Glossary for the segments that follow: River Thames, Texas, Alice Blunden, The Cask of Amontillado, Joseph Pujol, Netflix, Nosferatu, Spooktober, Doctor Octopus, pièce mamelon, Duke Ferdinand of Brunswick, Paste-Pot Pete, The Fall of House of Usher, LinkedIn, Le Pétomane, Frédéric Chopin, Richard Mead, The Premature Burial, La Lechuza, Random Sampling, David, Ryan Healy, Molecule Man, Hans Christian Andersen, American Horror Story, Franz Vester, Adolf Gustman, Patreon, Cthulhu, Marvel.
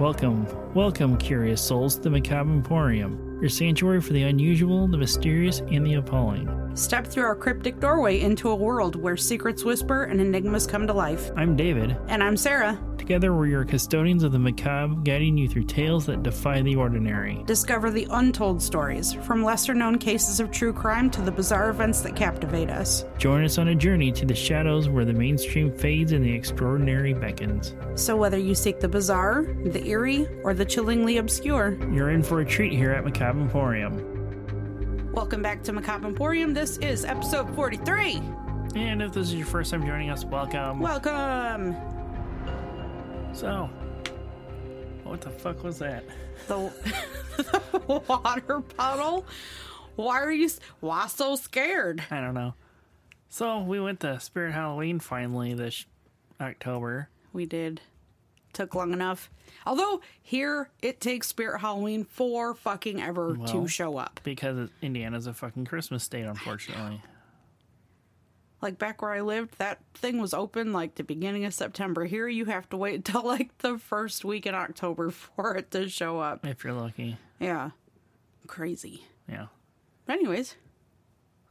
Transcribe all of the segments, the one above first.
Welcome, curious souls, to the Macabre Emporium, your sanctuary for the unusual, the mysterious, and the appalling. Step through our cryptic doorway into a world where secrets whisper and enigmas come to life. I'm David. And I'm Sarah. Together, we're your custodians of the macabre, guiding you through tales that defy the ordinary. Discover the untold stories, from lesser-known cases of true crime to the bizarre events that captivate us. Join us on a journey to the shadows where the mainstream fades and the extraordinary beckons. So whether you seek the bizarre, the eerie, or the chillingly obscure, you're in for a treat here at Macabre Emporium. Welcome back to Macabre Emporium. This is episode 43. And if this is your first time joining us, welcome. Welcome. So, what the fuck was that? The water puddle? Why so scared? I don't know. So, we went to Spirit Halloween finally this October. We did. Took long enough. Although, here, it takes Spirit Halloween for fucking ever to show up. Because Indiana's a fucking Christmas state, unfortunately. Like, back where I lived, that thing was open, like, the beginning of September. Here, you have to wait until, like, the first week in October for it to show up. If you're lucky. Yeah. Crazy. Yeah. But anyways.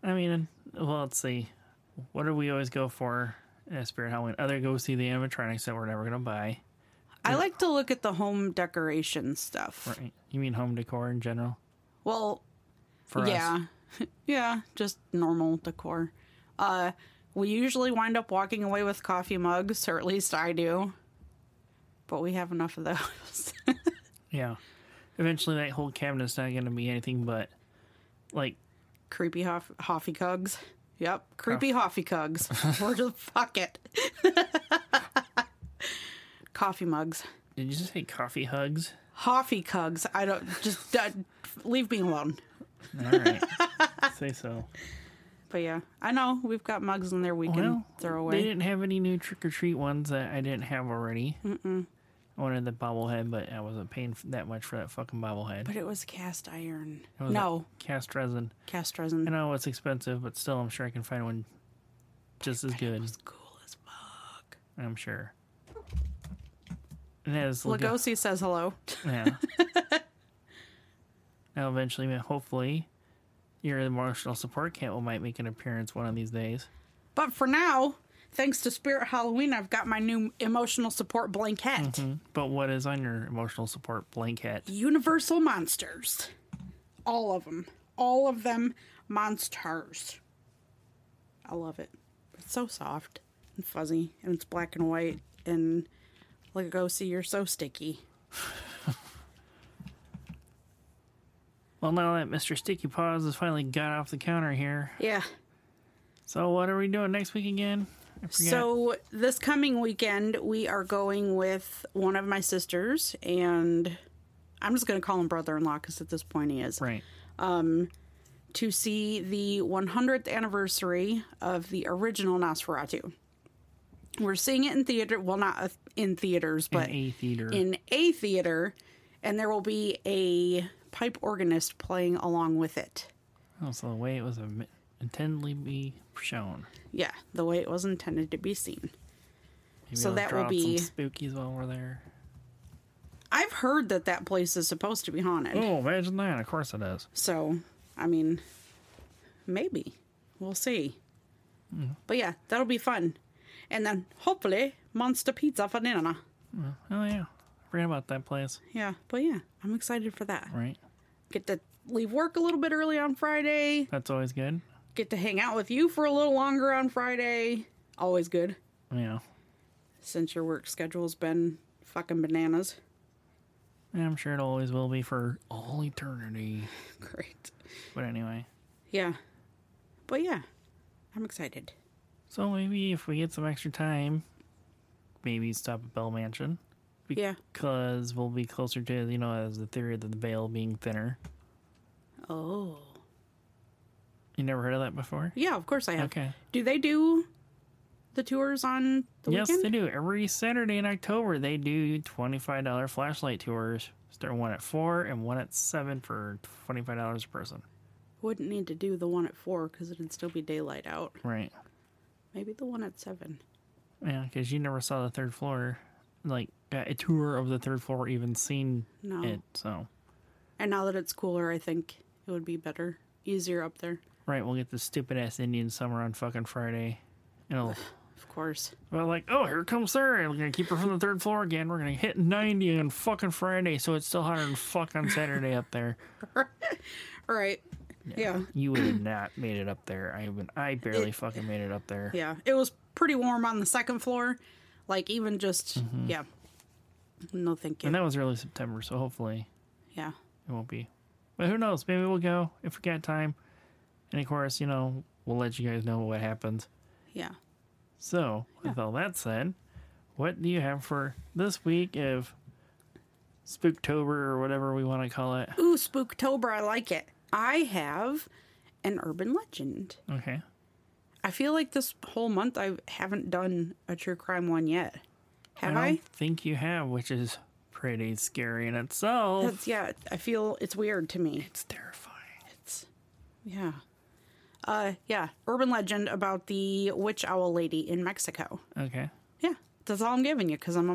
I mean, well, let's see. What do we always go for at Spirit Halloween? Other go see the animatronics that we're never going to buy. I like to look at the home decoration stuff. Right. You mean home decor in general? Well, for yeah. us. Yeah, just normal decor. We usually wind up walking away with coffee mugs, or at least I do. But we have enough of those. Yeah. Eventually that whole cabinet's not going to be anything but, like... Creepy Hoffy Cugs. Yep. Creepy Hoffy Cugs. Or just fuck it. Coffee mugs. Did you just say coffee hugs? Hoffy Cugs. I don't... Just leave me alone. All right. Say so. But yeah, I know we've got mugs in there we can throw away. They didn't have any new trick-or-treat ones that I didn't have already. Mm-mm. I wanted the bobblehead, but I wasn't paying that much for that fucking bobblehead. But it was cast iron. It was cast resin. Cast resin. I know it's expensive, but still, I'm sure I can find one just as good. It was cool as fuck. I'm sure. Lugosi says hello. Yeah. Now, eventually, hopefully... Your emotional support cat might make an appearance one of these days. But for now, thanks to Spirit Halloween, I've got my new emotional support blanket. Mm-hmm. But what is on your emotional support blanket? Universal monsters. All of them. All of them monsters. I love it. It's so soft and fuzzy, and it's black and white, and Lugosi, you're so sticky. Well, now that Mr. Sticky Paws has finally got off the counter here. Yeah. So what are we doing next week again? I forgot. So this coming weekend, we are going with one of my sisters, and I'm just going to call him brother-in-law because at this point he is. Right. To see the 100th anniversary of the original Nosferatu. We're seeing it in theater. Well, not in theaters, but in a theater. And there will be a... pipe organist playing along with it. Oh, so the way it was intended to be shown. Yeah, the way it was intended to be seen. Maybe so that will be some spookies while we're there. I've heard that place is supposed to be haunted. Oh, imagine that! Of course it is. So, I mean, maybe we'll see. Mm. But yeah, that'll be fun. And then hopefully, monster pizza for dinner. Oh yeah. Forget about that place. Yeah, but yeah, I'm excited for that. Right. Get to leave work a little bit early on Friday. That's always good. Get to hang out with you for a little longer on Friday. Always good. Yeah. Since your work schedule's been fucking bananas. I'm sure it always will be for all eternity. Great. But anyway. Yeah. But yeah, I'm excited. So maybe if we get some extra time, maybe stop at Bell Mansion. Because we'll be closer to, as the theory of the veil being thinner. Oh. You never heard of that before? Yeah, of course I have. Okay. Do they do the tours on the weekend? Yes, they do. Every Saturday in October, they do $25 flashlight tours. Start one at 4 and one at 7 for $25 a person. Wouldn't need to do the one at 4 because it'd still be daylight out. Right. Maybe the one at 7. Yeah, because you never saw the third floor. Like, a tour of the third floor or even seen it. So, and now that it's cooler, I think it would be better, easier up there. Right, we'll get this stupid-ass Indian summer on fucking Friday. It'll, of course. Well, like, oh, here comes Sarah. We're going to keep her from the third floor again. We're going to hit 90 on fucking Friday, so it's still 100 on Saturday up there. Right. Yeah. You would have not made it up there. I barely fucking made it up there. Yeah. It was pretty warm on the second floor. Like, even just, yeah. No, thank you. And that was early September, so hopefully. Yeah. It won't be. But who knows? Maybe we'll go if we got time. And, of course, you know, we'll let you guys know what happens. Yeah. So, with all that said, what do you have for this week of Spooktober or whatever we want to call it? Ooh, Spooktober. I like it. I have an urban legend. Okay. I feel like this whole month I haven't done a true crime one yet. Have I? I don't think you have, which is pretty scary in itself. Yeah, I feel it's weird to me. It's terrifying. Yeah. Yeah. Urban legend about the witch owl lady in Mexico. Okay. Yeah. That's all I'm giving you because I'm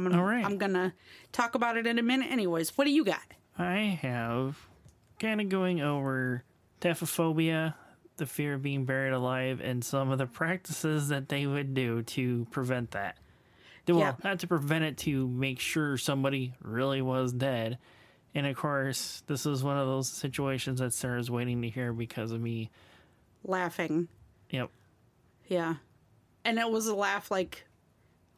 gonna talk about it in a minute anyways. What do you got? I have kind of going over taphephobia, the fear of being buried alive, and some of the practices that they would do to prevent that. Well, not to prevent it, to make sure somebody really was dead. And, of course, this is one of those situations that Sarah's waiting to hear because of me laughing. Yep. Yeah. And it was a laugh like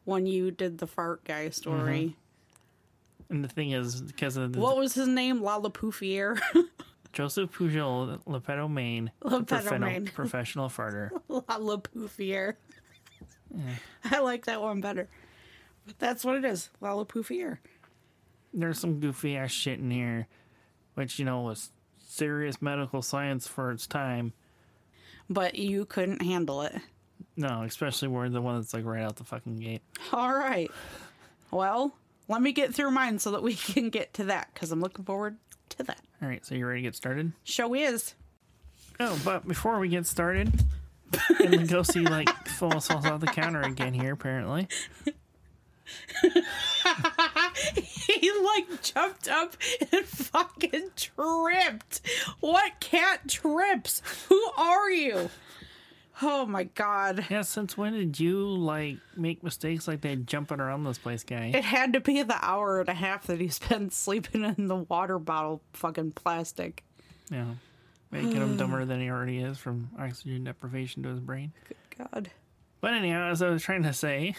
when you did the fart guy story. Mm-hmm. And the thing is, because of the... What was his name? La Lepoufier? Joseph Pujol, Le Pétomane. Le Pétomane. Professional farter. La Lepoufier. Yeah. I like that one better. But that's what it is. La Lepoufier. There's some goofy ass shit in here, which, you know, was serious medical science for its time. But you couldn't handle it. No, especially we're the one that's like right out the fucking gate. All right. Well, let me get through mine so that we can get to that, because I'm looking forward to that. All right. So you ready to get started? Show is. Oh, but before we get started, and we go see like full sauce off the counter again here, apparently. He like jumped up and fucking tripped. What cat trips? Who are you? Oh my god. Yeah, since when did you like make mistakes like that jumping around this place, guy? It had to be the hour and a half that he spent sleeping in the water bottle fucking plastic. Yeah. Making him dumber than he already is from oxygen deprivation to his brain. Good god. But anyhow, as I was trying to say,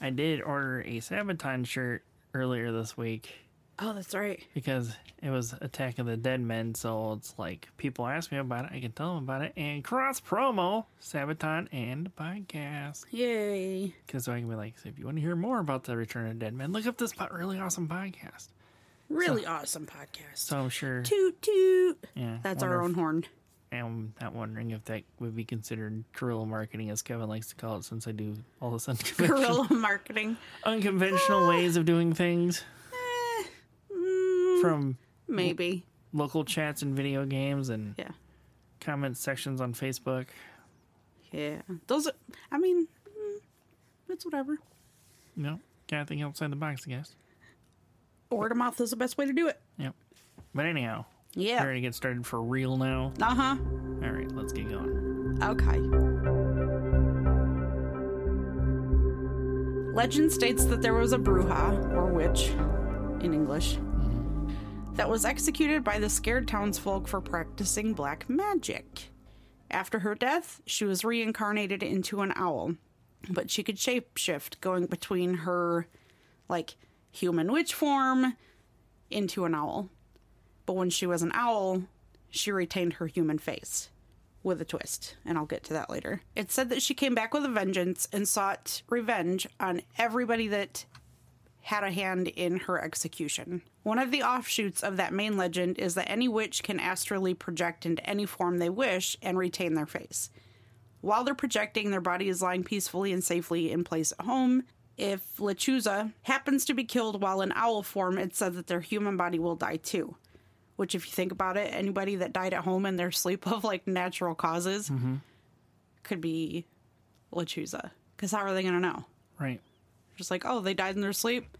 I did order a Sabaton shirt earlier this week. Oh, that's right. Because it was Attack of the Dead Men, so it's like people ask me about it, I can tell them about it, and cross promo Sabaton and podcast. Yay! Because so I can be like, so if you want to hear more about the Return of the Dead Men, look up this really awesome podcast. So I'm sure. Toot toot. Yeah, that's our own horn. I'm not wondering if that would be considered guerrilla marketing, as Kevin likes to call it, since I do all this unconventional ways of doing things. From maybe local chats and video games and comment sections on Facebook. Yeah, those. I mean, it's whatever. No, gotta think outside the box, I guess. Word of mouth is the best way to do it. Yep. But anyhow. Yeah. We're going to get started for real now. Uh-huh. All right, let's get going. Okay. Legend states that there was a bruja, or witch, in English, that was executed by the scared townsfolk for practicing black magic. After her death, she was reincarnated into an owl, but she could shapeshift, going between her, like, human witch form into an owl. But when she was an owl, she retained her human face with a twist, and I'll get to that later. It's said that she came back with a vengeance and sought revenge on everybody that had a hand in her execution. One of the offshoots of that main legend is that any witch can astrally project into any form they wish and retain their face. While they're projecting, their body is lying peacefully and safely in place at home. If Lechuza happens to be killed while in owl form, it's said that their human body will die too. Which, if you think about it, anybody that died at home in their sleep of, like, natural causes could be Lechuza. Because how are they going to know? Right. Just like, oh, they died in their sleep?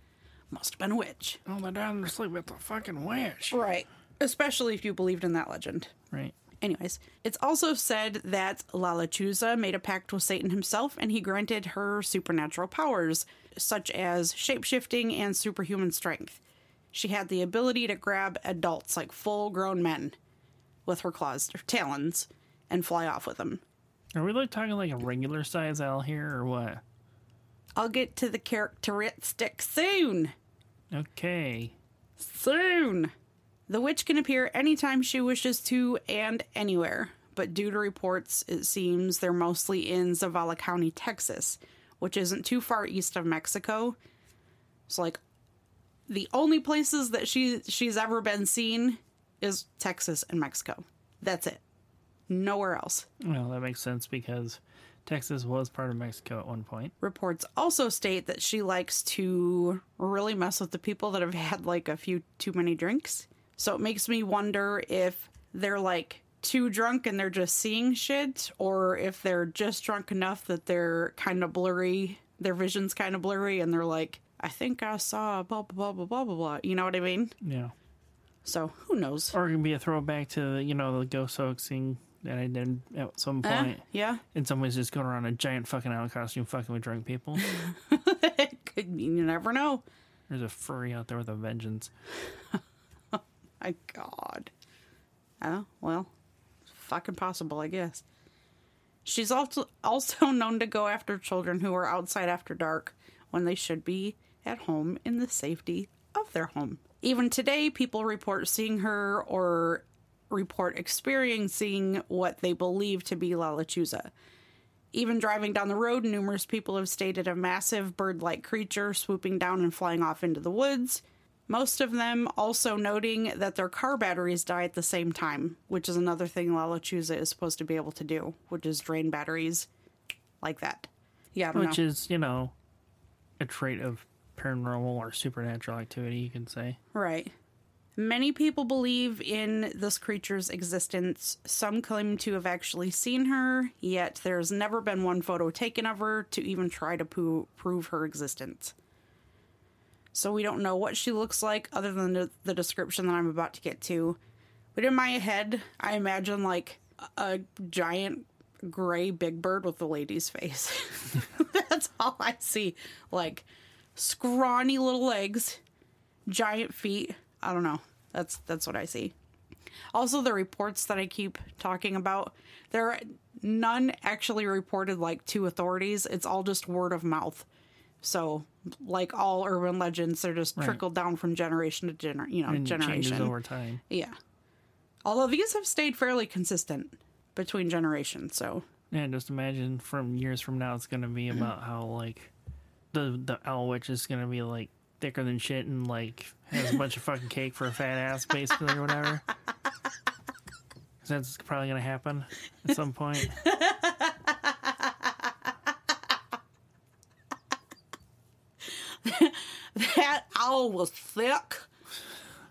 Must have been a witch. Oh, they died in their sleep. It's a fucking witch. Right. Especially if you believed in that legend. Right. Anyways, it's also said that La Lechuza made a pact with Satan himself, and he granted her supernatural powers, such as shapeshifting and superhuman strength. She had the ability to grab adults, like full-grown men, with her claws, her talons, and fly off with them. Are we like talking like a regular size owl here, or what? I'll get to the characteristics soon. Okay. Soon. The witch can appear anytime she wishes to and anywhere, but due to reports, it seems they're mostly in Zavala County, Texas, which isn't too far east of Mexico. It's like the only places that she's ever been seen is Texas and Mexico. That's it. Nowhere else. Well, that makes sense because Texas was part of Mexico at one point. Reports also state that she likes to really mess with the people that have had like a few too many drinks. So it makes me wonder if they're like too drunk and they're just seeing shit, or if they're just drunk enough that they're kind of blurry, their vision's kind of blurry, and they're like, I think I saw blah, blah, blah, blah, blah, blah. You know what I mean? Yeah. So who knows? Or it can be a throwback to, you know, the ghost hoaxing that I did at some point. Yeah. And somebody's just going around a giant fucking owl costume fucking with drunk people. It could mean, you never know. There's a furry out there with a vengeance. Oh my God. Oh, well, it's fucking possible, I guess. She's also known to go after children who are outside after dark when they should be at home in the safety of their home. Even today, people report seeing her or report experiencing what they believe to be La Lechuza. Even driving down the road, numerous people have stated a massive bird-like creature swooping down and flying off into the woods. Most of them also noting that their car batteries die at the same time, which is another thing La Lechuza is supposed to be able to do, which is drain batteries like that. Yeah, which is, you know, a trait of paranormal or supernatural activity, you can say. Right. Many people believe in this creature's existence. Some claim to have actually seen her, yet there's never been one photo taken of her to even try to prove her existence. So we don't know what she looks like other than the description that I'm about to get to. But in my head, I imagine like a giant gray Big Bird with the lady's face. That's all I see. Like scrawny little legs, giant feet. I don't know. That's what I see. Also, the reports that I keep talking about, there are none actually reported like to authorities. It's all just word of mouth. So, like all urban legends, they're just trickled down from generation to generation. You know, and generation changes over time. Yeah. Although these have stayed fairly consistent between generations. So. Yeah, just imagine from years from now, it's going to be about how like the owl witch is going to be like thicker than shit and like has a bunch of fucking cake for a fat ass basically or whatever. Because that's probably going to happen at some point. That owl was thick.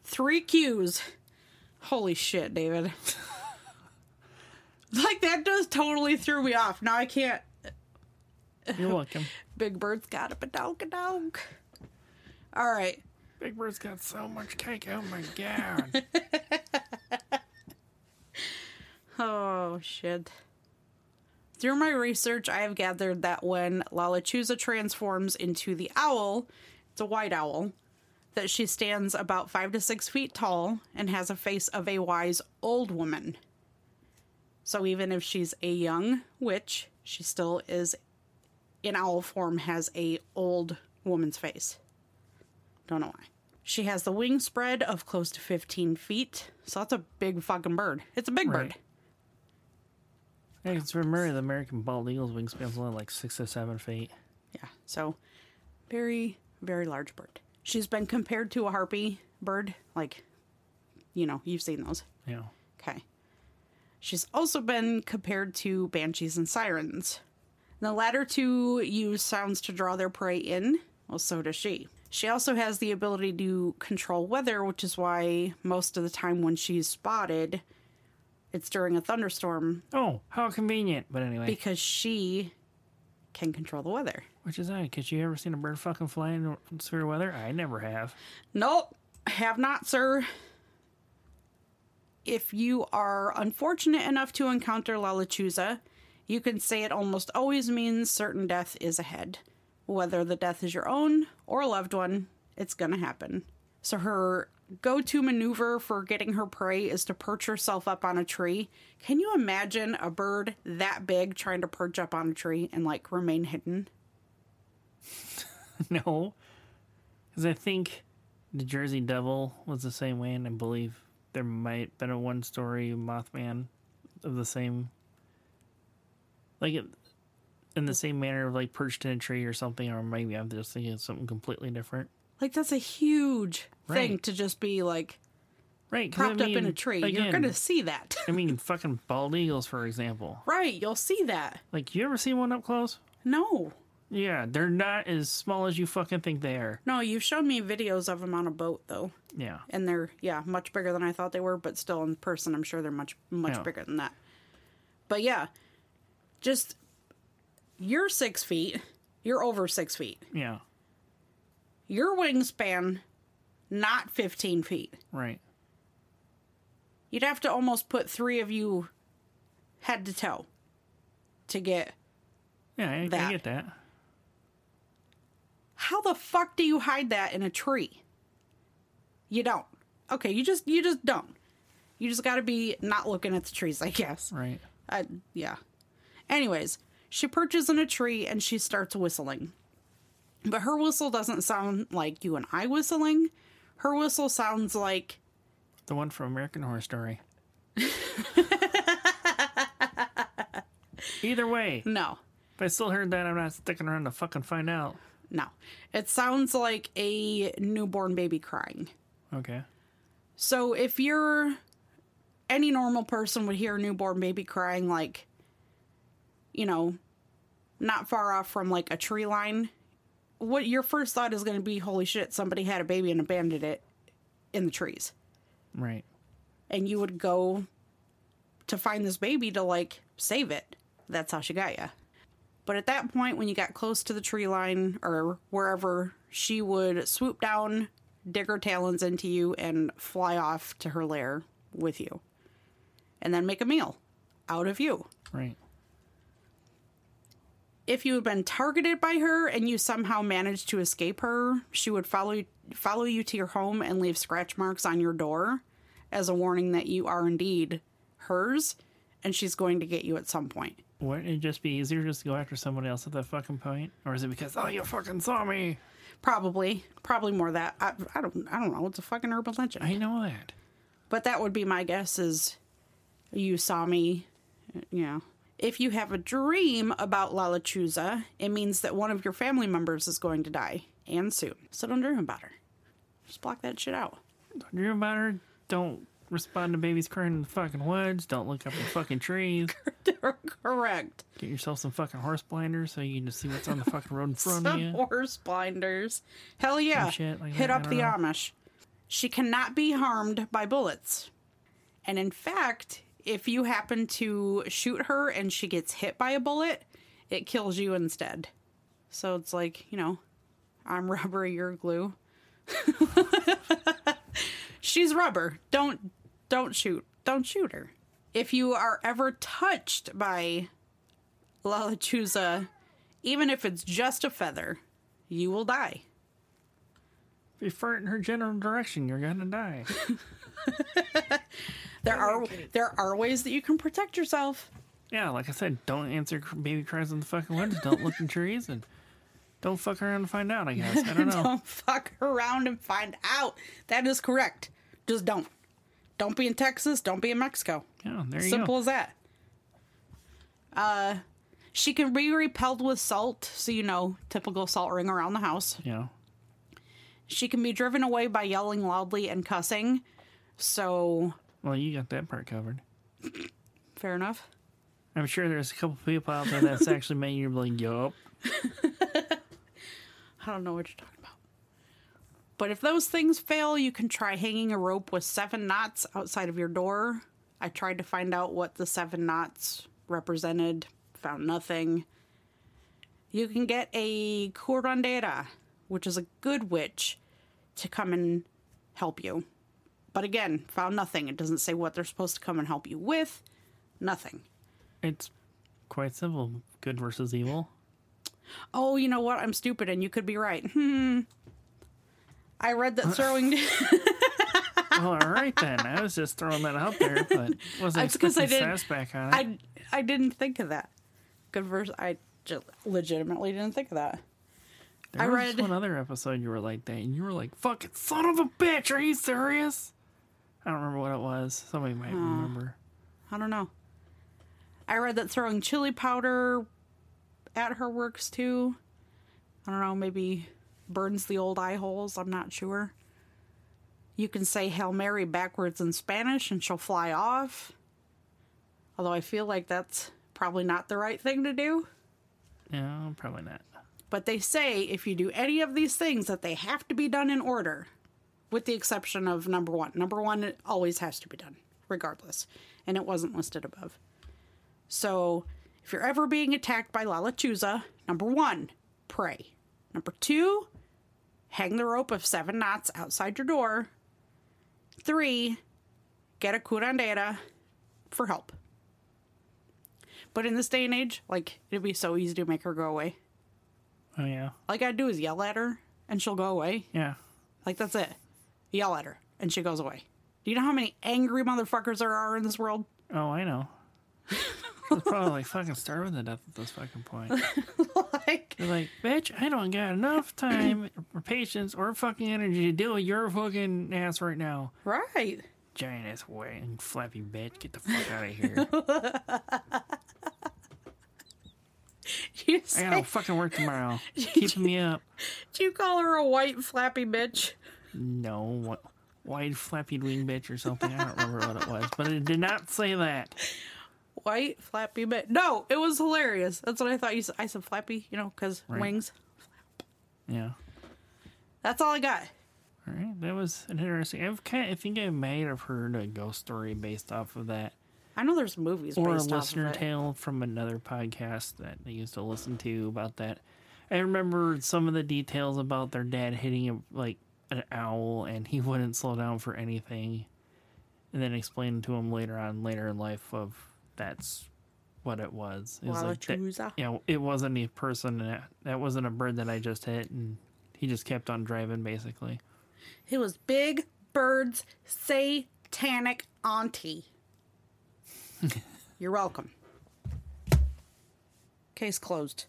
3 Qs. Holy shit, David. Like that just totally threw me off. Now I can't. You're welcome. Big Bird's got a badonk-a-donk. All right. Big Bird's got so much cake. Oh, my God. Oh, shit. Through my research, I have gathered that when La Lechuza transforms into the owl, it's a white owl, that she stands about 5 to 6 feet tall and has a face of a wise old woman. So even if she's a young witch, she still is in owl form, has a old woman's face. Don't know why. She has the wing spread of close to 15 feet. So that's a big fucking bird. It's a big bird. Hey, it's remember the American bald eagle's wingspan's only like 6 or 7 feet. Yeah. So very, very large bird. She's been compared to a harpy bird. Like, you know, you've seen those. Yeah. Okay. She's also been compared to banshees and sirens. The latter two use sounds to draw their prey in. Well, so does she. She also has the ability to control weather, which is why most of the time when she's spotted, it's during a thunderstorm. Oh, how convenient. But anyway. Because she can control the weather. Which is odd, because you ever seen a bird fucking fly in severe weather? I never have. Nope, have not, sir. If you are unfortunate enough to encounter La Lechuza, you can say it almost always means certain death is ahead. Whether the death is your own or a loved one, it's going to happen. So her go-to maneuver for getting her prey is to perch herself up on a tree. Can you imagine a bird that big trying to perch up on a tree and, like, remain hidden? No. Because I think the Jersey Devil was the same way, and I believe there might have been a one-story Mothman of the same... like, in the same manner of, like, perched in a tree or something, or maybe I'm just thinking of something completely different. Like, that's a huge thing to just be, like, propped up in a tree. Again, you're going to see that. I mean, fucking bald eagles, for example. Right, you'll see that. Like, you ever see one up close? No. Yeah, they're not as small as you fucking think they are. No, you've shown me videos of them on a boat, though. Yeah. And they're, much bigger than I thought they were, but still in person, I'm sure they're much bigger than that. But, yeah. Just, you're 6 feet. You're over 6 feet. Yeah. Your wingspan, not 15 feet. Right. You'd have to almost put three of you head to toe to get I get that. How the fuck do you hide that in a tree? You don't. Okay, you just don't. You just got to be not looking at the trees, I guess. Right. Yeah. Anyways, she perches in a tree and she starts whistling. But her whistle doesn't sound like you and I whistling. Her whistle sounds like... the one from American Horror Story. Either way. No. If I still heard that, I'm not sticking around to fucking find out. No. It sounds like a newborn baby crying. Okay. So if you're... any normal person would hear a newborn baby crying, like... you know, not far off from, like, a tree line, what your first thought is going to be, holy shit, somebody had a baby and abandoned it in the trees. Right. And you would go to find this baby to, like, save it. That's how she got you. But at that point, when you got close to the tree line or wherever, she would swoop down, dig her talons into you, and fly off to her lair with you. And then make a meal out of you. Right. If you had been targeted by her and you somehow managed to escape her, she would follow you to your home and leave scratch marks on your door as a warning that you are indeed hers, and she's going to get you at some point. Wouldn't it just be easier just to go after somebody else at that fucking point? Or is it because, oh, you fucking saw me? Probably more that. I don't know. It's a fucking urban legend. I know that. But that would be my guess is you saw me, If you have a dream about La Lechuza, it means that one of your family members is going to die, and soon. So don't dream about her. Just block that shit out. Don't dream about her. Don't respond to babies crying in the fucking woods. Don't look up in fucking trees. Correct. Get yourself some fucking horse blinders so you can just see what's on the fucking road in front of you. Some horse blinders. Hell yeah. Like hit that, up the Amish. She cannot be harmed by bullets. And in fact... if you happen to shoot her and she gets hit by a bullet, it kills you instead. So it's like, I'm rubber, you're glue. She's rubber. Don't shoot. Don't shoot her. If you are ever touched by La Lechuza, even if it's just a feather, you will die. If you fart in her general direction, you're gonna die. There are ways that you can protect yourself. Yeah, like I said, don't answer baby cries in the fucking woods. Don't look in trees and don't fuck around and find out, I guess. I don't know. Don't fuck around and find out. That is correct. Just don't. Don't be in Texas. Don't be in Mexico. Yeah, there you go. Simple as that. She can be repelled with salt, so typical salt ring around the house. Yeah. She can be driven away by yelling loudly and cussing, so... well, you got that part covered. Fair enough. I'm sure there's a couple people out there that's actually made you like, yup. I don't know what you're talking about. But if those things fail, you can try hanging a rope with 7 knots outside of your door. I tried to find out what the 7 knots represented, found nothing. You can get a curandera, which is a good witch, to come and help you. But again, found nothing. It doesn't say what they're supposed to come and help you with. Nothing. It's quite simple. Good versus evil. Oh, you know what? I'm stupid and you could be right. I read that throwing... Well, all right then. I was just throwing that out there, but wasn't expecting sass back on it. I didn't think of that. Good verse. I just legitimately didn't think of that. There was one other episode you were like that, and you were like, "Fucking son of a bitch! Are you serious?" I don't remember what it was. Somebody might remember. I don't know. I read that throwing chili powder at her works too. I don't know. Maybe burns the old eye holes. I'm not sure. You can say Hail Mary backwards in Spanish and she'll fly off. Although I feel like that's probably not the right thing to do. No, probably not. But they say if you do any of these things that they have to be done in order, with the exception of number one. Number one always has to be done, regardless. And it wasn't listed above. So if you're ever being attacked by La Lechuza, number one, pray. Number two, hang the rope of 7 knots outside your door. 3, get a curandera for help. But in this day and age, like, it'd be so easy to make her go away. Oh, yeah. All I gotta do is yell at her, and she'll go away. Yeah. Like, that's it. Yell at her, and she goes away. Do you know how many angry motherfuckers there are in this world? Oh, I know. They're probably, like, fucking starving to death at this fucking point. They're like, bitch, I don't got enough time or patience or fucking energy to deal with your fucking ass right now. Right. Giant ass wang, flappy bitch, get the fuck out of here. I gotta fucking work tomorrow. Keep me up. Do you call her a white flappy bitch? No, what? White flappy wing bitch or something. I don't remember what it was, but it did not say that. White flappy bit. No, it was hilarious. That's what I thought you said. I said flappy, you know, because wings. Flap. Yeah. That's all I got. All right. That was an interesting. I think I may have heard a ghost story based off of that. I know there's movies based off of it. Or a listener tale from another podcast that they used to listen to about that. I remember some of the details about their dad hitting an owl and he wouldn't slow down for anything. And then explained to him later in life of... That's what it was. It was it wasn't a person. That wasn't a bird that I just hit, and he just kept on driving, basically. It was Big Bird's satanic auntie. You're welcome. Case closed.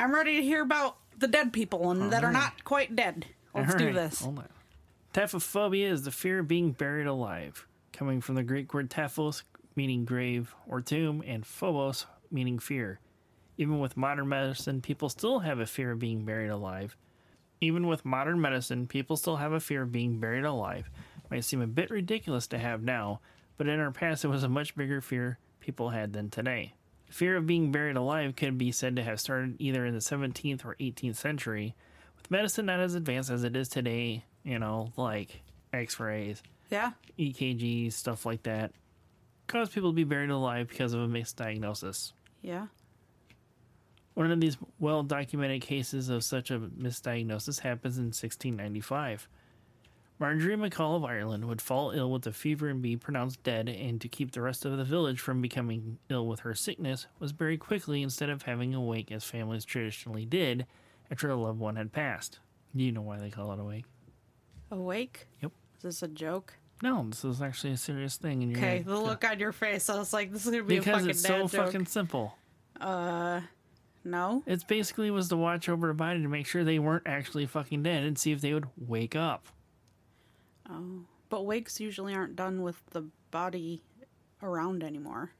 I'm ready to hear about the dead people and that are not quite dead. Let's do this. Hold on. Taphephobia is the fear of being buried alive, coming from the Greek word taphos, meaning grave or tomb, and phobos, meaning fear. Even with modern medicine, people still have a fear of being buried alive. Might seem a bit ridiculous to have now, but in our past it was a much bigger fear people had than today. The fear of being buried alive could be said to have started either in the 17th or 18th century, with medicine not as advanced as it is today. You know, like x-rays, EKGs, stuff like that, cause people to be buried alive because of a misdiagnosis. Yeah. One of these well-documented cases of such a misdiagnosis happens in 1695. Marjorie McCall of Ireland would fall ill with a fever and be pronounced dead, and to keep the rest of the village from becoming ill with her sickness, was buried quickly instead of having a wake as families traditionally did after a loved one had passed. You know why they call it a wake. Awake? Yep. Is this a joke? No, this is actually a serious thing. And okay, the look on your face, I was like, this is going to be a fucking dad joke. Because it's so fucking simple. No? It's basically was to watch over a body to make sure they weren't actually fucking dead and see if they would wake up. Oh. But wakes usually aren't done with the body around anymore.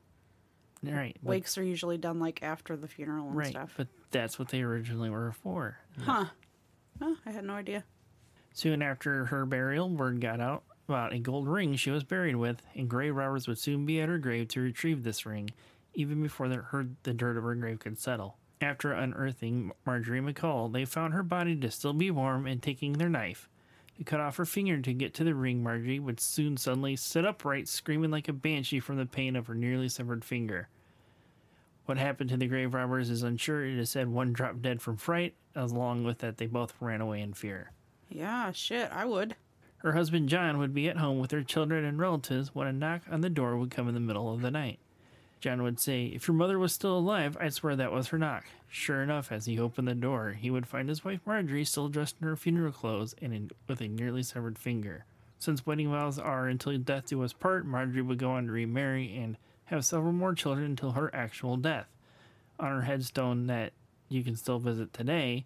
Right. Wakes are usually done, like, after the funeral and stuff. Right, but that's what they originally were for. Huh. Oh, I had no idea. Soon after her burial, word got out about a gold ring she was buried with, and grave robbers would soon be at her grave to retrieve this ring, even before the dirt of her grave could settle. After unearthing Marjorie McCall, they found her body to still be warm and taking their knife to cut off her finger to get to the ring. Marjorie would soon suddenly sit upright, screaming like a banshee from the pain of her nearly severed finger. What happened to the grave robbers is unsure. It is said one dropped dead from fright. Along with that, they both ran away in fear. Yeah, shit, I would. Her husband, John, would be at home with her children and relatives when a knock on the door would come in the middle of the night. John would say, "If your mother was still alive, I'd swear that was her knock." Sure enough, as he opened the door, he would find his wife Marjorie still dressed in her funeral clothes and with a nearly severed finger. Since wedding vows are until death do us part, Marjorie would go on to remarry and have several more children until her actual death. On her headstone that you can still visit today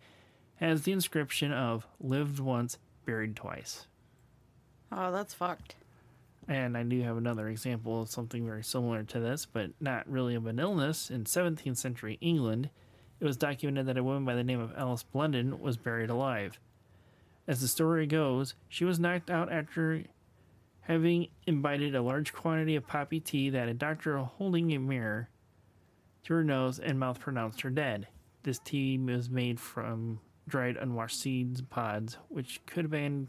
has the inscription of "Lived once, buried twice." Oh, that's fucked. And I do have another example of something very similar to this, but not really of an illness. In 17th century England, it was documented that a woman by the name of Alice Blunden was buried alive. As the story goes, she was knocked out after having imbibed a large quantity of poppy tea that a doctor holding a mirror to her nose and mouth pronounced her dead. This tea was made from dried unwashed seeds pods, which would have been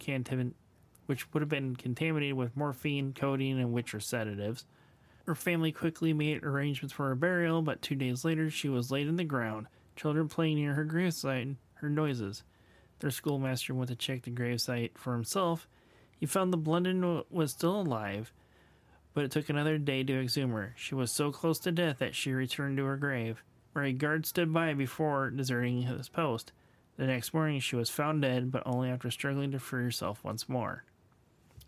contaminated with morphine, codeine, and which are sedatives. Her family quickly made arrangements for her burial, but 2 days later she was laid in the ground, children playing near her gravesite heard noises. Their schoolmaster went to check the gravesite for himself. He found the Blunden was still alive, but it took another day to exhume her. She was so close to death that she returned to her grave, where a guard stood by before deserting his post. The next morning she was found dead, but only after struggling to free herself once more.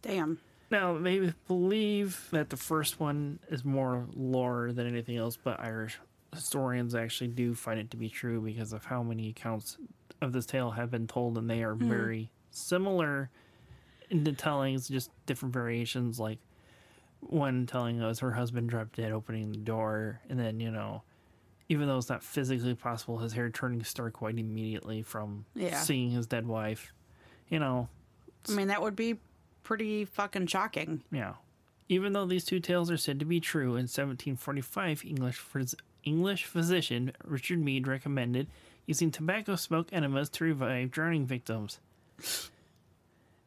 Damn. Now, they believe that the first one is more lore than anything else, but Irish historians actually do find it to be true because of how many accounts of this tale have been told, and they are very similar in the tellings, just different variations. Like, one telling us her husband dropped dead opening the door, and then, you know, even though it's not physically possible, his hair turning stark white immediately from seeing his dead wife. You know, I mean, that would be pretty fucking shocking. Yeah. Even though these two tales are said to be true, in 1745, English physician Richard Mead recommended using tobacco smoke enemas to revive drowning victims.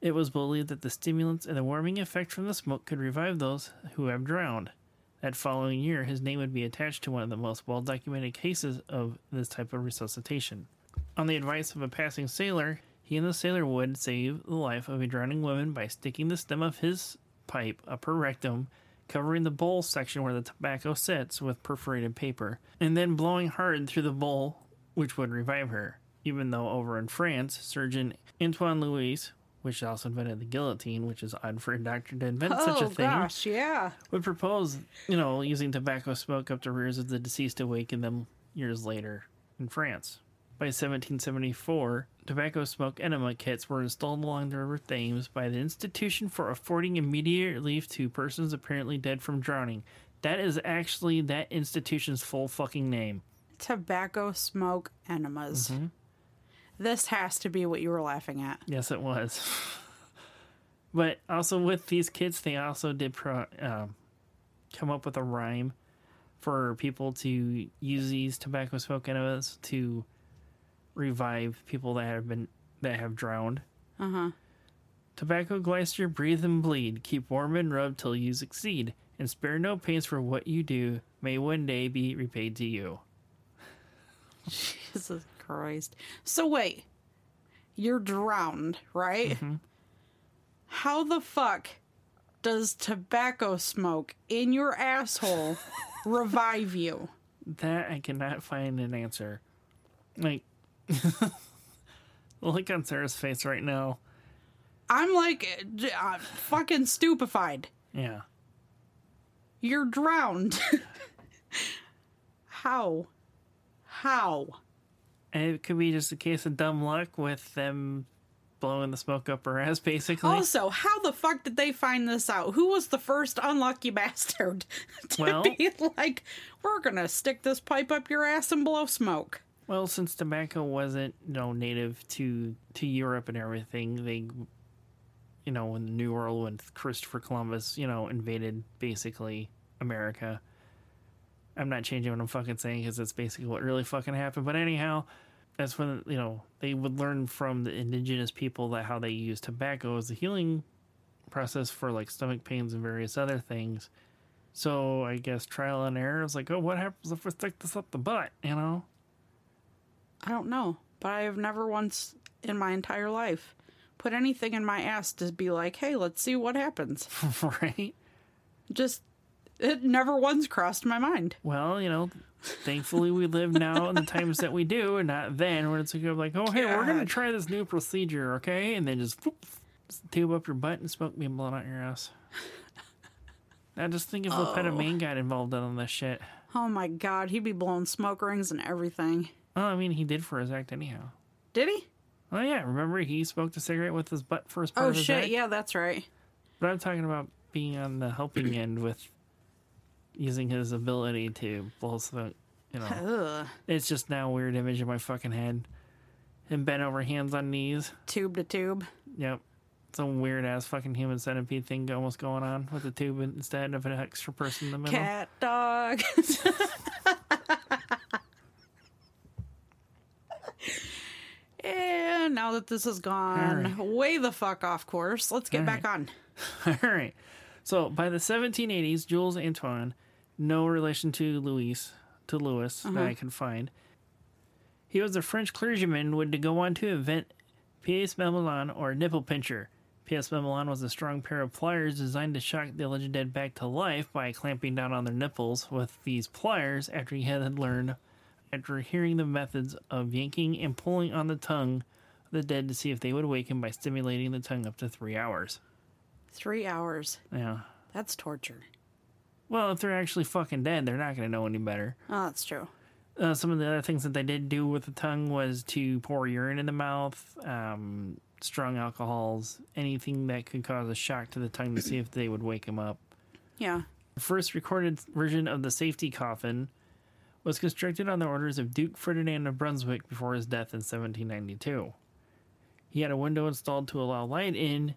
It was believed that the stimulants and the warming effect from the smoke could revive those who have drowned. That following year, his name would be attached to one of the most well-documented cases of this type of resuscitation. On the advice of a passing sailor, he and the sailor would save the life of a drowning woman by sticking the stem of his pipe up her rectum, covering the bowl section where the tobacco sits with perforated paper, and then blowing hard through the bowl, which would revive her. Even though over in France, surgeon Antoine-Louis, which also invented the guillotine, which is odd for a doctor to invent such a thing, gosh, yeah, would propose, you know, using tobacco smoke up the rears of the deceased to awaken them years later in France. By 1774, tobacco smoke enema kits were installed along the River Thames by the Institution for affording immediate relief to persons apparently dead from drowning. That is actually that institution's full fucking name. Tobacco smoke enemas. Mm-hmm. This has to be what you were laughing at. Yes, it was. But also with these kits, they also did come up with a rhyme for people to use these tobacco smoke enemas to revive people that have drowned. Uh-huh. Tobacco glyster, breathe and bleed, keep warm and rub till you succeed, and spare no pains for what you do, may one day be repaid to you. Jesus Christ. So wait, you're drowned, right? Mm-hmm. How the fuck does tobacco smoke in your asshole revive you? That I cannot find an answer. Like, look on Sarah's face right now. I'm like fucking stupefied. Yeah. You're drowned. How? And it could be just a case of dumb luck with them blowing the smoke up her ass, basically. Also, how the fuck did they find this out? Who was the first unlucky bastard to be like, we're going to stick this pipe up your ass and blow smoke? Well, since tobacco wasn't, you know, native to Europe and everything, they, you know, in the New World, when Christopher Columbus, you know, invaded basically America. I'm not changing what I'm fucking saying because that's basically what really fucking happened. But anyhow, that's when, you know, they would learn from the indigenous people that how they use tobacco as a healing process for like stomach pains and various other things. So I guess trial and error is like, oh, what happens if we stick this up the butt, you know? I don't know, but I have never once in my entire life put anything in my ass to be like, hey, let's see what happens. Right? Just, it never once crossed my mind. Well, you know, thankfully we live now in the times that we do, and not then, where it's like, oh, hey, we're going to try this new procedure, okay? And then just, tube up your butt and smoke me and blow it out your ass. Now just think if the Pétomane got involved in all this shit. Oh, my God. He'd be blowing smoke rings and everything. Well, I mean, he did for his act anyhow. Did he? Oh, yeah. Remember, he smoked a cigarette with his butt first part of his act? Yeah, that's right. But I'm talking about being on the helping end with using his ability to blow smoke, you know. It's just now a weird image in my fucking head. Him bent over, hands on knees. Tube to tube. Yep. Some weird-ass fucking human centipede thing almost going on with a tube instead of an extra person in the middle. Cat dog. And now that this is gone way the fuck off course, let's get back on. All right. So by the 1780s, Jules Antoine, no relation to Louis that I can find, he was a French clergyman would go on to invent pièce mamelon, or nipple pincher. Pièce mamelon was a strong pair of pliers designed to shock the alleged dead back to life by clamping down on their nipples with these pliers after hearing the methods of yanking and pulling on the tongue of the dead to see if they would awaken by stimulating the tongue up to 3 hours. 3 hours? Yeah. That's torture. Well, if they're actually fucking dead, they're not going to know any better. Oh, that's true. Some of the other things that they did do with the tongue was to pour urine in the mouth, strong alcohols, anything that could cause a shock to the tongue to see if they would wake him up. Yeah. The first recorded version of the safety coffin was constructed on the orders of Duke Ferdinand of Brunswick before his death in 1792. He had a window installed to allow light in,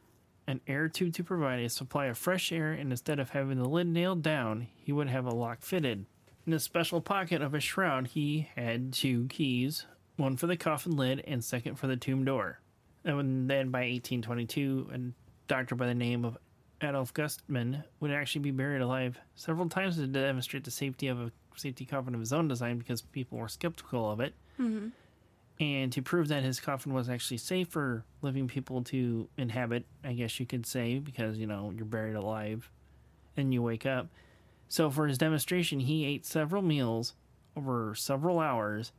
an air tube to provide a supply of fresh air, and instead of having the lid nailed down, he would have a lock fitted. In a special pocket of his shroud, he had 2 keys, one for the coffin lid and second for the tomb door. And then by 1822, a doctor by the name of Adolf Gustman would actually be buried alive several times to demonstrate the safety of a safety coffin of his own design, because people were skeptical of it. Mm-hmm. And to prove that his coffin was actually safe for living people to inhabit, I guess you could say, because, you know, you're buried alive and you wake up. So for his demonstration, he ate several meals over several hours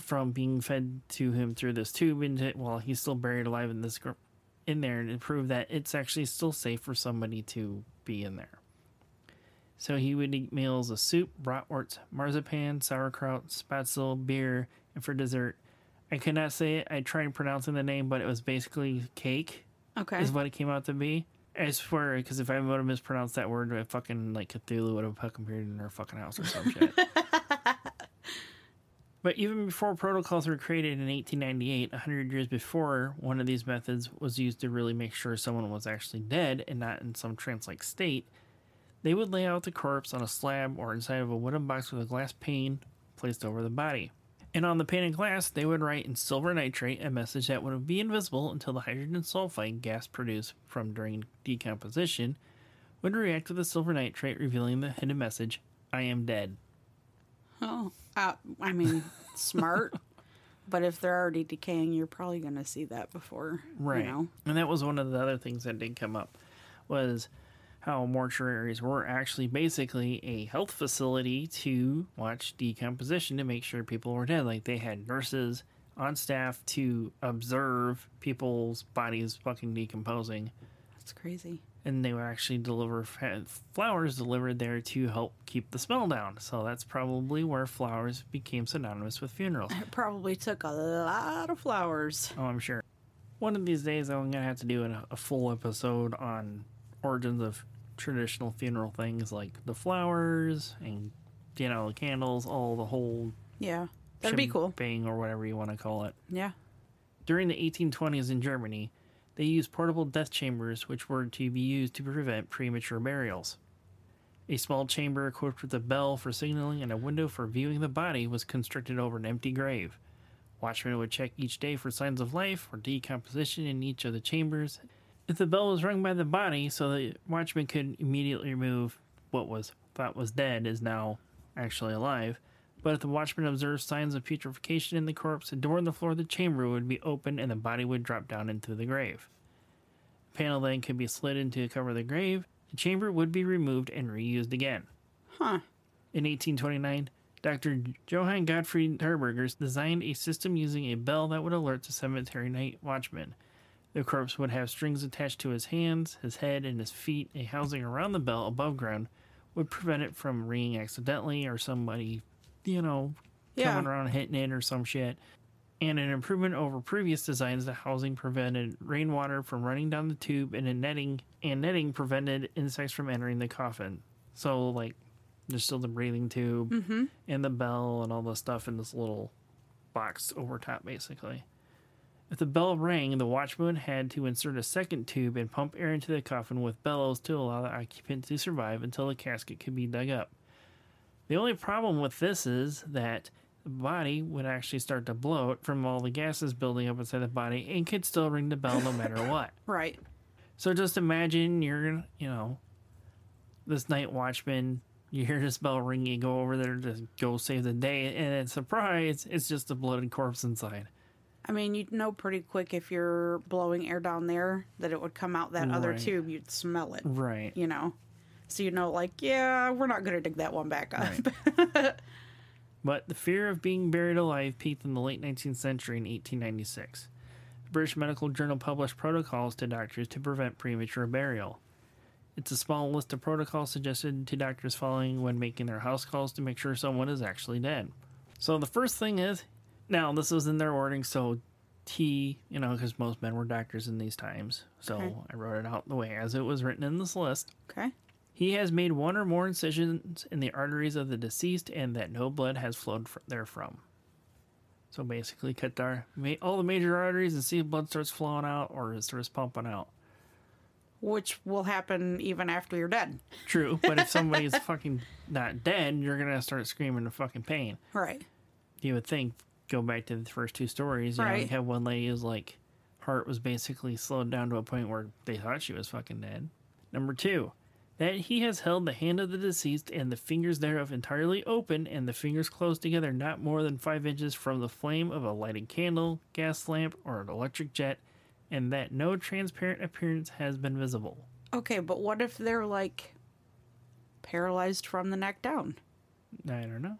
from being fed to him through this tube while he's still buried alive in there, and to prove that it's actually still safe for somebody to be in there. So he would eat meals of soup, bratwurst, marzipan, sauerkraut, spatzel, beer, and for dessert, I could not say it. I tried pronouncing the name, but it was basically cake. Okay, is what it came out to be. I swear, because if I would have mispronounced that word, I fucking, like, Cthulhu would have fucking appeared in her fucking house or some shit. But even before protocols were created in 1898, 100 years before, one of these methods was used to really make sure someone was actually dead and not in some trance-like state. They would lay out the corpse on a slab or inside of a wooden box with a glass pane placed over the body. And on the pane and glass, they would write in silver nitrate a message that would be invisible until the hydrogen sulfide gas produced from during decomposition would react with the silver nitrate, revealing the hidden message, I am dead. Oh, I mean, smart. But if they're already decaying, you're probably going to see that before. Right. You know? And that was one of the other things that did come up, was how mortuaries were actually basically a health facility to watch decomposition to make sure people were dead. Like, they had nurses on staff to observe people's bodies fucking decomposing. That's crazy. And they would actually had flowers delivered there to help keep the smell down. So that's probably where flowers became synonymous with funerals. It probably took a lot of flowers. Oh, I'm sure. One of these days, I'm going to have to do a full episode on origins of traditional funeral things, like the flowers and, you know, the candles, all the whole that'd be cool thing, or whatever you want to call it. Yeah. During the 1820s in Germany, they used portable death chambers, which were to be used to prevent premature burials. A small chamber equipped with a bell for signaling and a window for viewing the body was constructed over an empty grave. Watchmen would check each day for signs of life or decomposition in each of the chambers. If the bell was rung by the body, so the watchman could immediately remove what was thought was dead is now actually alive. But if the watchman observed signs of putrefaction in the corpse, the door in the floor of the chamber would be open and the body would drop down into the grave. A panel then could be slid in to cover the grave. The chamber would be removed and reused again. Huh. In 1829, Dr. Johann Gottfried Herberger designed a system using a bell that would alert the cemetery night watchman. The corpse would have strings attached to his hands, his head, and his feet. A housing around the bell above ground would prevent it from ringing accidentally or somebody, coming around hitting it or some shit. And an improvement over previous designs, the housing prevented rainwater from running down the tube, and netting prevented insects from entering the coffin. So, there's still the breathing tube and the bell and all the stuff in this little box over top, basically. If the bell rang, the watchman had to insert a second tube and pump air into the coffin with bellows to allow the occupant to survive until the casket could be dug up. The only problem with this is that the body would actually start to bloat from all the gases building up inside the body and could still ring the bell no matter what. Right. So just imagine you're, this night watchman... You hear this bell ring, you go over there to go save the day, and it's surprise, it's just a bloated corpse inside. I mean, you'd know pretty quick if you're blowing air down there that it would come out that other tube, you'd smell it. Right. So you'd know, we're not going to dig that one back up. Right. But the fear of being buried alive peaked in the late 19th century in 1896. The British Medical Journal published protocols to doctors to prevent premature burial. It's a small list of protocols suggested to doctors following when making their house calls to make sure someone is actually dead. So the first thing is, now this was in their wording, so T, because most men were doctors in these times. So okay. I wrote it out the way as it was written in this list. Okay. He has made one or more incisions in the arteries of the deceased and that no blood has flowed therefrom. So basically cut all the major arteries and see if blood starts flowing out or it starts pumping out. Which will happen even after you're dead. True, but if somebody's fucking not dead, you're going to start screaming in fucking pain. Right. You would think, go back to the first two stories, you have one lady who's heart was basically slowed down to a point where they thought she was fucking dead. Number two, that he has held the hand of the deceased and the fingers thereof entirely open and the fingers closed together not more than 5 inches from the flame of a lighted candle, gas lamp, or an electric jet, and that no transparent appearance has been visible. Okay, but what if they're, paralyzed from the neck down? I don't know.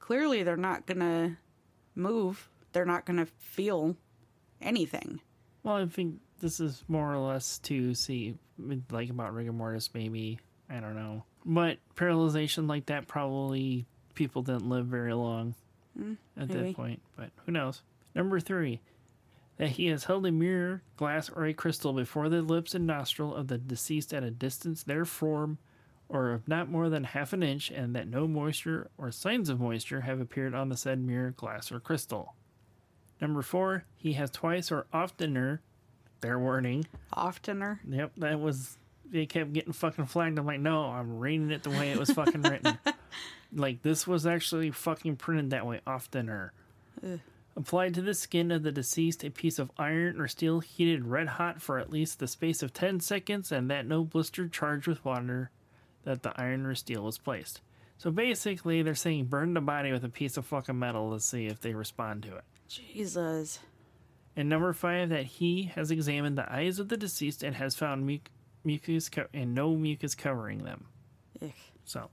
Clearly, they're not going to move. They're not going to feel anything. Well, I think this is more or less to see, about rigor mortis, maybe. I don't know. But paralyzation like that, probably people didn't live very long at that point. But who knows? Number three. That he has held a mirror, glass, or a crystal before the lips and nostril of the deceased at a distance therefrom, or of not more than half an inch, and that no moisture or signs of moisture have appeared on the said mirror, glass, or crystal. Number four, he has twice or oftener, their warning. Oftener? Yep, they kept getting fucking flagged. I'm like, no, I'm reading it the way it was fucking written. This was actually fucking printed that way, oftener. Ugh. Applied to the skin of the deceased a piece of iron or steel heated red hot for at least the space of 10 seconds, and that no blister charged with water that the iron or steel was placed. So basically they're saying burn the body with a piece of fucking metal to see if they respond to it. Jesus. And number five, that he has examined the eyes of the deceased and has found no mucus covering them. Ugh. So,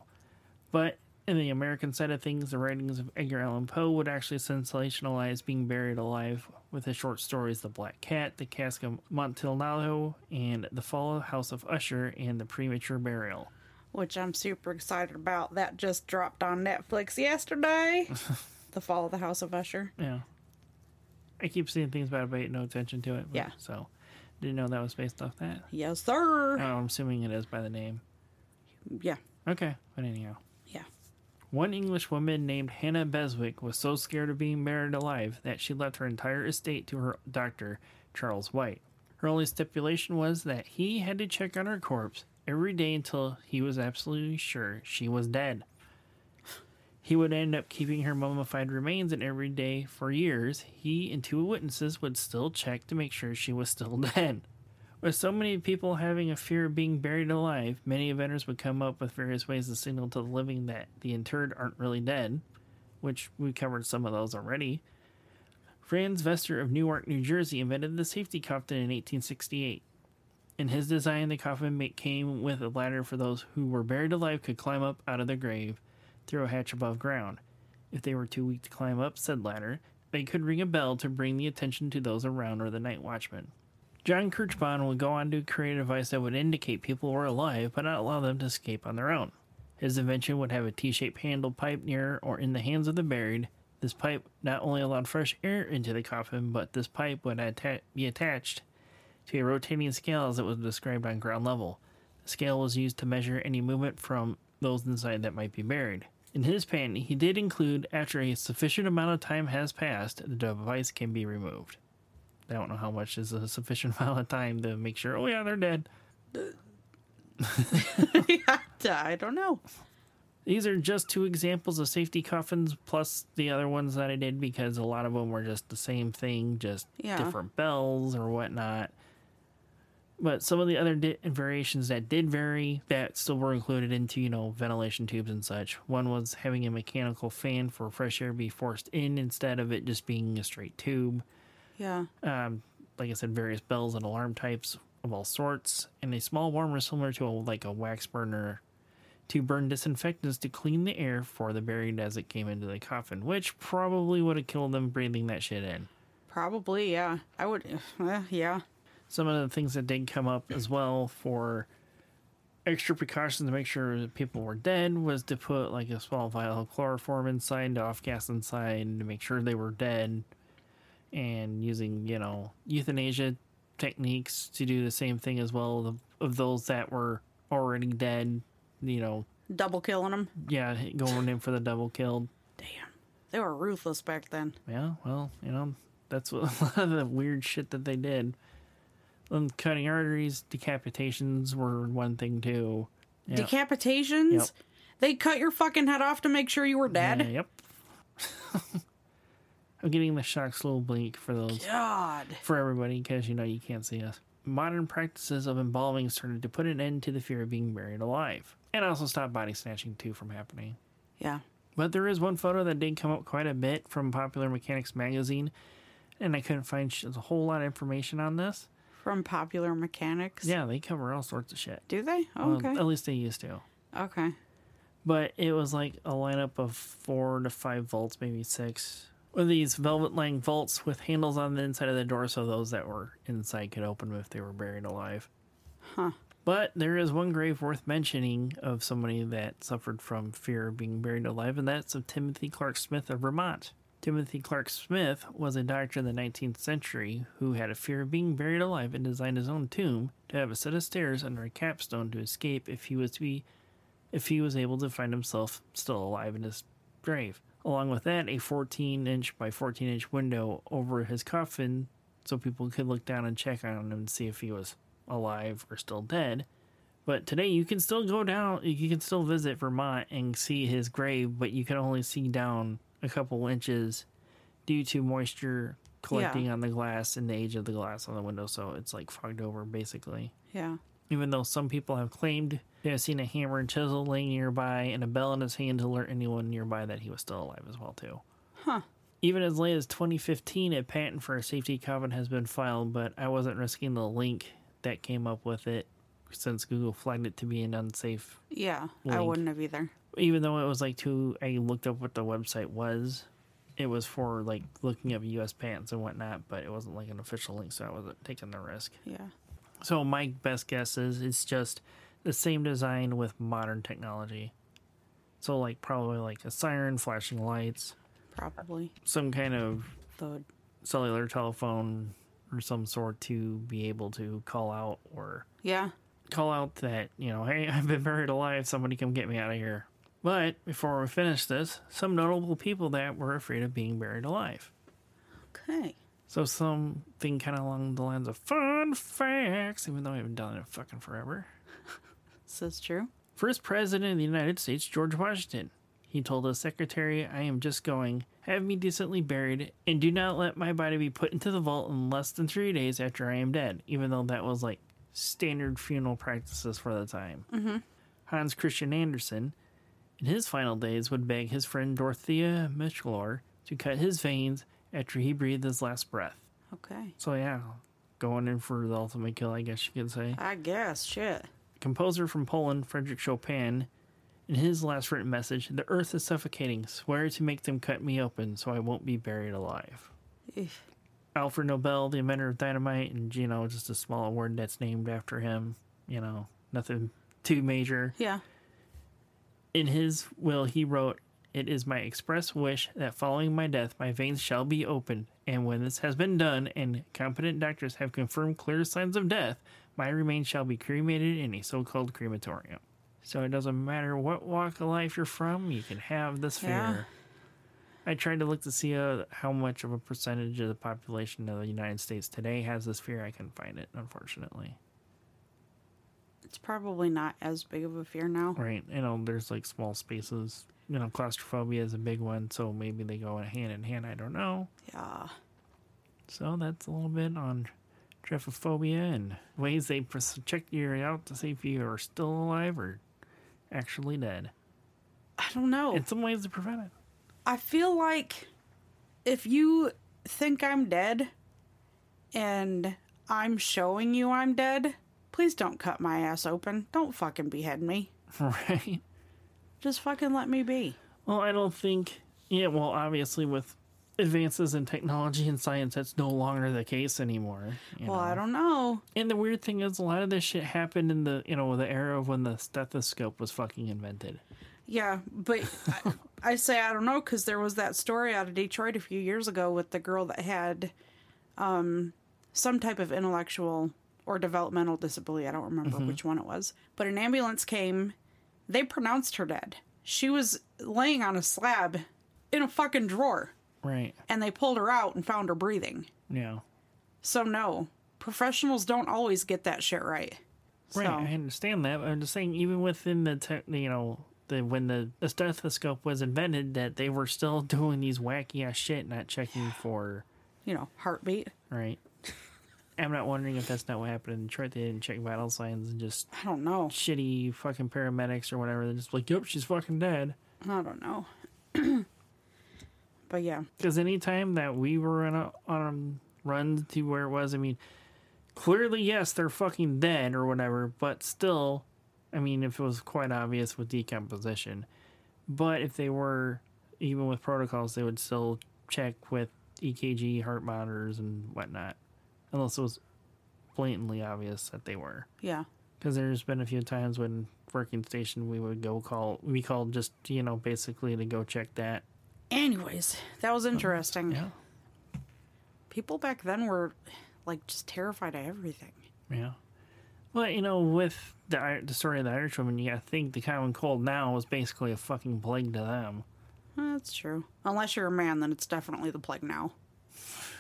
but... in the American side of things, the writings of Edgar Allan Poe would actually sensationalize being buried alive with his short stories The Black Cat, The Cask of Amontillado, and The Fall of House of Usher, and The Premature Burial. Which I'm super excited about. That just dropped on Netflix yesterday. The Fall of the House of Usher. Yeah. I keep seeing things about it, but I paid no attention to it. Yeah. So, didn't know that was based off that. Yes, sir. I'm assuming it is by the name. Yeah. Okay, but anyhow. One English woman named Hannah Beswick was so scared of being buried alive that she left her entire estate to her doctor, Charles White. Her only stipulation was that he had to check on her corpse every day until he was absolutely sure she was dead. He would end up keeping her mummified remains, and every day for years, he and two witnesses would still check to make sure she was still dead. With so many people having a fear of being buried alive, many inventors would come up with various ways to signal to the living that the interred aren't really dead, which we covered some of those already. Franz Vester of Newark, New Jersey, invented the safety coffin in 1868. In his design, the coffin came with a ladder for those who were buried alive could climb up out of their grave through a hatch above ground. If they were too weak to climb up said ladder, they could ring a bell to bring the attention to those around or the night watchman. John Kirchbaum would go on to create a device that would indicate people were alive but not allow them to escape on their own. His invention would have a T-shaped handle pipe near or in the hands of the buried. This pipe not only allowed fresh air into the coffin, but this pipe would be attached to a rotating scale as it was described on ground level. The scale was used to measure any movement from those inside that might be buried. In his patent, he did include, after a sufficient amount of time has passed, the device can be removed. I don't know how much is a sufficient amount of time to make sure, oh yeah, they're dead. I don't know. These are just two examples of safety coffins, plus the other ones that I did, because a lot of them were just the same thing, just different bells or whatnot. But some of the other variations that did vary that still were included into, you know, ventilation tubes and such. One was having a mechanical fan for fresh air be forced in instead of it just being a straight tube. Yeah. Like I said, various bells and alarm types of all sorts, and a small warmer similar to a wax burner to burn disinfectants to clean the air for the buried as it came into the coffin, which probably would have killed them breathing that shit in. Probably, yeah. I would, yeah. Some of the things that did come up as well for extra precautions to make sure that people were dead was to put like a small vial of chloroform inside to off gas inside to make sure they were dead, and using, you know, euthanasia techniques to do the same thing as well of those that were already dead, you know. Double killing them. Yeah, going in for the double kill. Damn. They were ruthless back then. Yeah, well, you know, that's what a lot of the weird shit that they did. Cutting arteries, decapitations were one thing too. Yep. Decapitations? Yep. They cut your fucking head off to make sure you were dead? Yep. I'm getting the shocks a little bleak for those. God. For everybody, because, you know, you can't see us. Modern practices of embalming started to put an end to the fear of being buried alive. And also stop body snatching, too, from happening. Yeah. But there is one photo that did come up quite a bit from Popular Mechanics magazine, and I couldn't find a whole lot of information on this. From Popular Mechanics? Yeah, they cover all sorts of shit. Do they? Oh, okay. At least they used to. Okay. But it was like a lineup of 4 to 5 vaults, maybe 6. With these velvet-lined vaults with handles on the inside of the door so those that were inside could open them if they were buried alive. Huh. But there is one grave worth mentioning of somebody that suffered from fear of being buried alive, and that's of Timothy Clark Smith of Vermont. Timothy Clark Smith was a doctor in the 19th century who had a fear of being buried alive and designed his own tomb to have a set of stairs under a capstone to escape if he was able to find himself still alive in his grave. Along with that, a 14-inch by 14-inch window over his coffin so people could look down and check on him and see if he was alive or still dead. But today you can still go down, you can still visit Vermont and see his grave, but you can only see down a couple inches due to moisture collecting on the glass and the age of the glass on the window, so it's like fogged over basically. Yeah. Even though some people have claimed they have seen a hammer and chisel laying nearby and a bell in his hand to alert anyone nearby that he was still alive as well too. Huh. Even as late as 2015, a patent for a safety coffin has been filed, but I wasn't risking the link that came up with it since Google flagged it to be an unsafe link. I wouldn't have either. Even though it was like I looked up what the website was. It was for like looking up U.S. patents and whatnot, but it wasn't like an official link, so I wasn't taking the risk. Yeah. So my best guess is it's just the same design with modern technology. So like probably like a siren, flashing lights. Probably. Some kind of cellular telephone or some sort to be able to call out or... Yeah. Call out that, you know, hey, I've been buried alive. Somebody come get me out of here. But before we finish this, some notable people that were afraid of being buried alive. Okay. So something kind of along the lines of fun facts, even though we haven't done it in fucking forever. This is true. First president of the United States, George Washington. He told his secretary, I am just going, have me decently buried, and do not let my body be put into the vault in less than 3 days after I am dead, even though that was like standard funeral practices for the time. Mm-hmm. Hans Christian Andersen, in his final days, would beg his friend Dorothea Michelor to cut his veins after he breathed his last breath. Okay. So, yeah, going in for the ultimate kill, I guess you could say. I guess, shit. Composer from Poland, Frédéric Chopin, in his last written message, "The earth is suffocating. Swear to make them cut me open so I won't be buried alive." Eesh. Alfred Nobel, the inventor of dynamite, and, you know, just a small award that's named after him. You know, nothing too major. Yeah. In his will, he wrote, "It is my express wish that following my death, my veins shall be opened, and when this has been done and competent doctors have confirmed clear signs of death, my remains shall be cremated in a so-called crematorium." So it doesn't matter what walk of life you're from, you can have this fear. I tried to look to see how much of a percentage of the population of the United States today has this fear. I couldn't find it, unfortunately. It's probably not as big of a fear now. Right. You know, there's like small spaces. You know, claustrophobia is a big one, so maybe they go hand in hand. I don't know. Yeah. So that's a little bit on trypophobia and ways they check you out to see if you are still alive or actually dead. I don't know. In some ways to prevent it. I feel like if you think I'm dead and I'm showing you I'm dead, please don't cut my ass open. Don't fucking behead me. Right. Just fucking let me be. Well, I don't think... Yeah, well, obviously with advances in technology and science, that's no longer the case anymore. Well, know. I don't know. And the weird thing is a lot of this shit happened in the era of when the stethoscope was fucking invented. Yeah, but I say I don't know because there was that story out of Detroit a few years ago with the girl that had some type of intellectual or developmental disability. I don't remember which one it was. But an ambulance came. They pronounced her dead. She was laying on a slab in a fucking drawer. Right. And they pulled her out and found her breathing. Yeah. So, no. Professionals don't always get that shit right. Right, so. I understand that. I'm just saying even within the, when the stethoscope was invented, that they were still doing these wacky ass shit, not checking for, you know, heartbeat. Right. I'm not wondering if that's not what happened in Detroit. They didn't check vital signs and just, I don't know, shitty fucking paramedics or whatever. They're just like, yep, she's fucking dead. I don't know. But yeah, because any time that we were on a run to where it was, I mean, clearly yes, they're fucking dead or whatever, but still. I mean, if it was quite obvious with decomposition, but if they were, even with protocols, they would still check with EKG, heart monitors, and whatnot, unless it was blatantly obvious that they were. Yeah. Because there's been a few times when working station we would called just, you know, basically to go check that. Anyways, that was interesting. Yeah. People back then were, like, just terrified of everything. Yeah. Well, you know, with the story of the Irish woman, you gotta think the common cold now was basically a fucking plague to them. That's true. Unless you're a man, then it's definitely the plague now.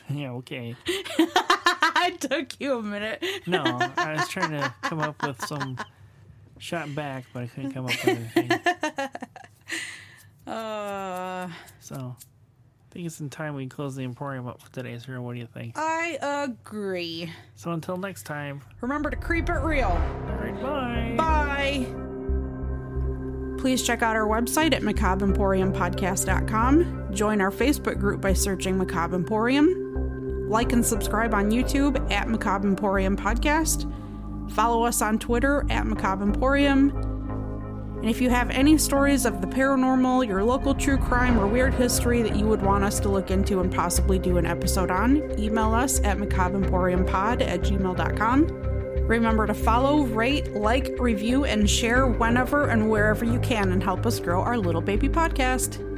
Yeah, okay. It took you a minute. No, I was trying to come up with some shot back, but I couldn't come up with anything. So, I think it's in time we close the Emporium up for today's hero. What do you think? I agree. So until next time. Remember to creep it real. All right, bye. Bye. Please check out our website at macabreemporiumpodcast.com. Join our Facebook group by searching Macabre Emporium. Like and subscribe on YouTube at Macabre Emporium Podcast. Follow us on Twitter at Macabre Emporium. And if you have any stories of the paranormal, your local true crime, or weird history that you would want us to look into and possibly do an episode on, email us at macabreemporiumpod@gmail.com. Remember to follow, rate, like, review, and share whenever and wherever you can and help us grow our little baby podcast.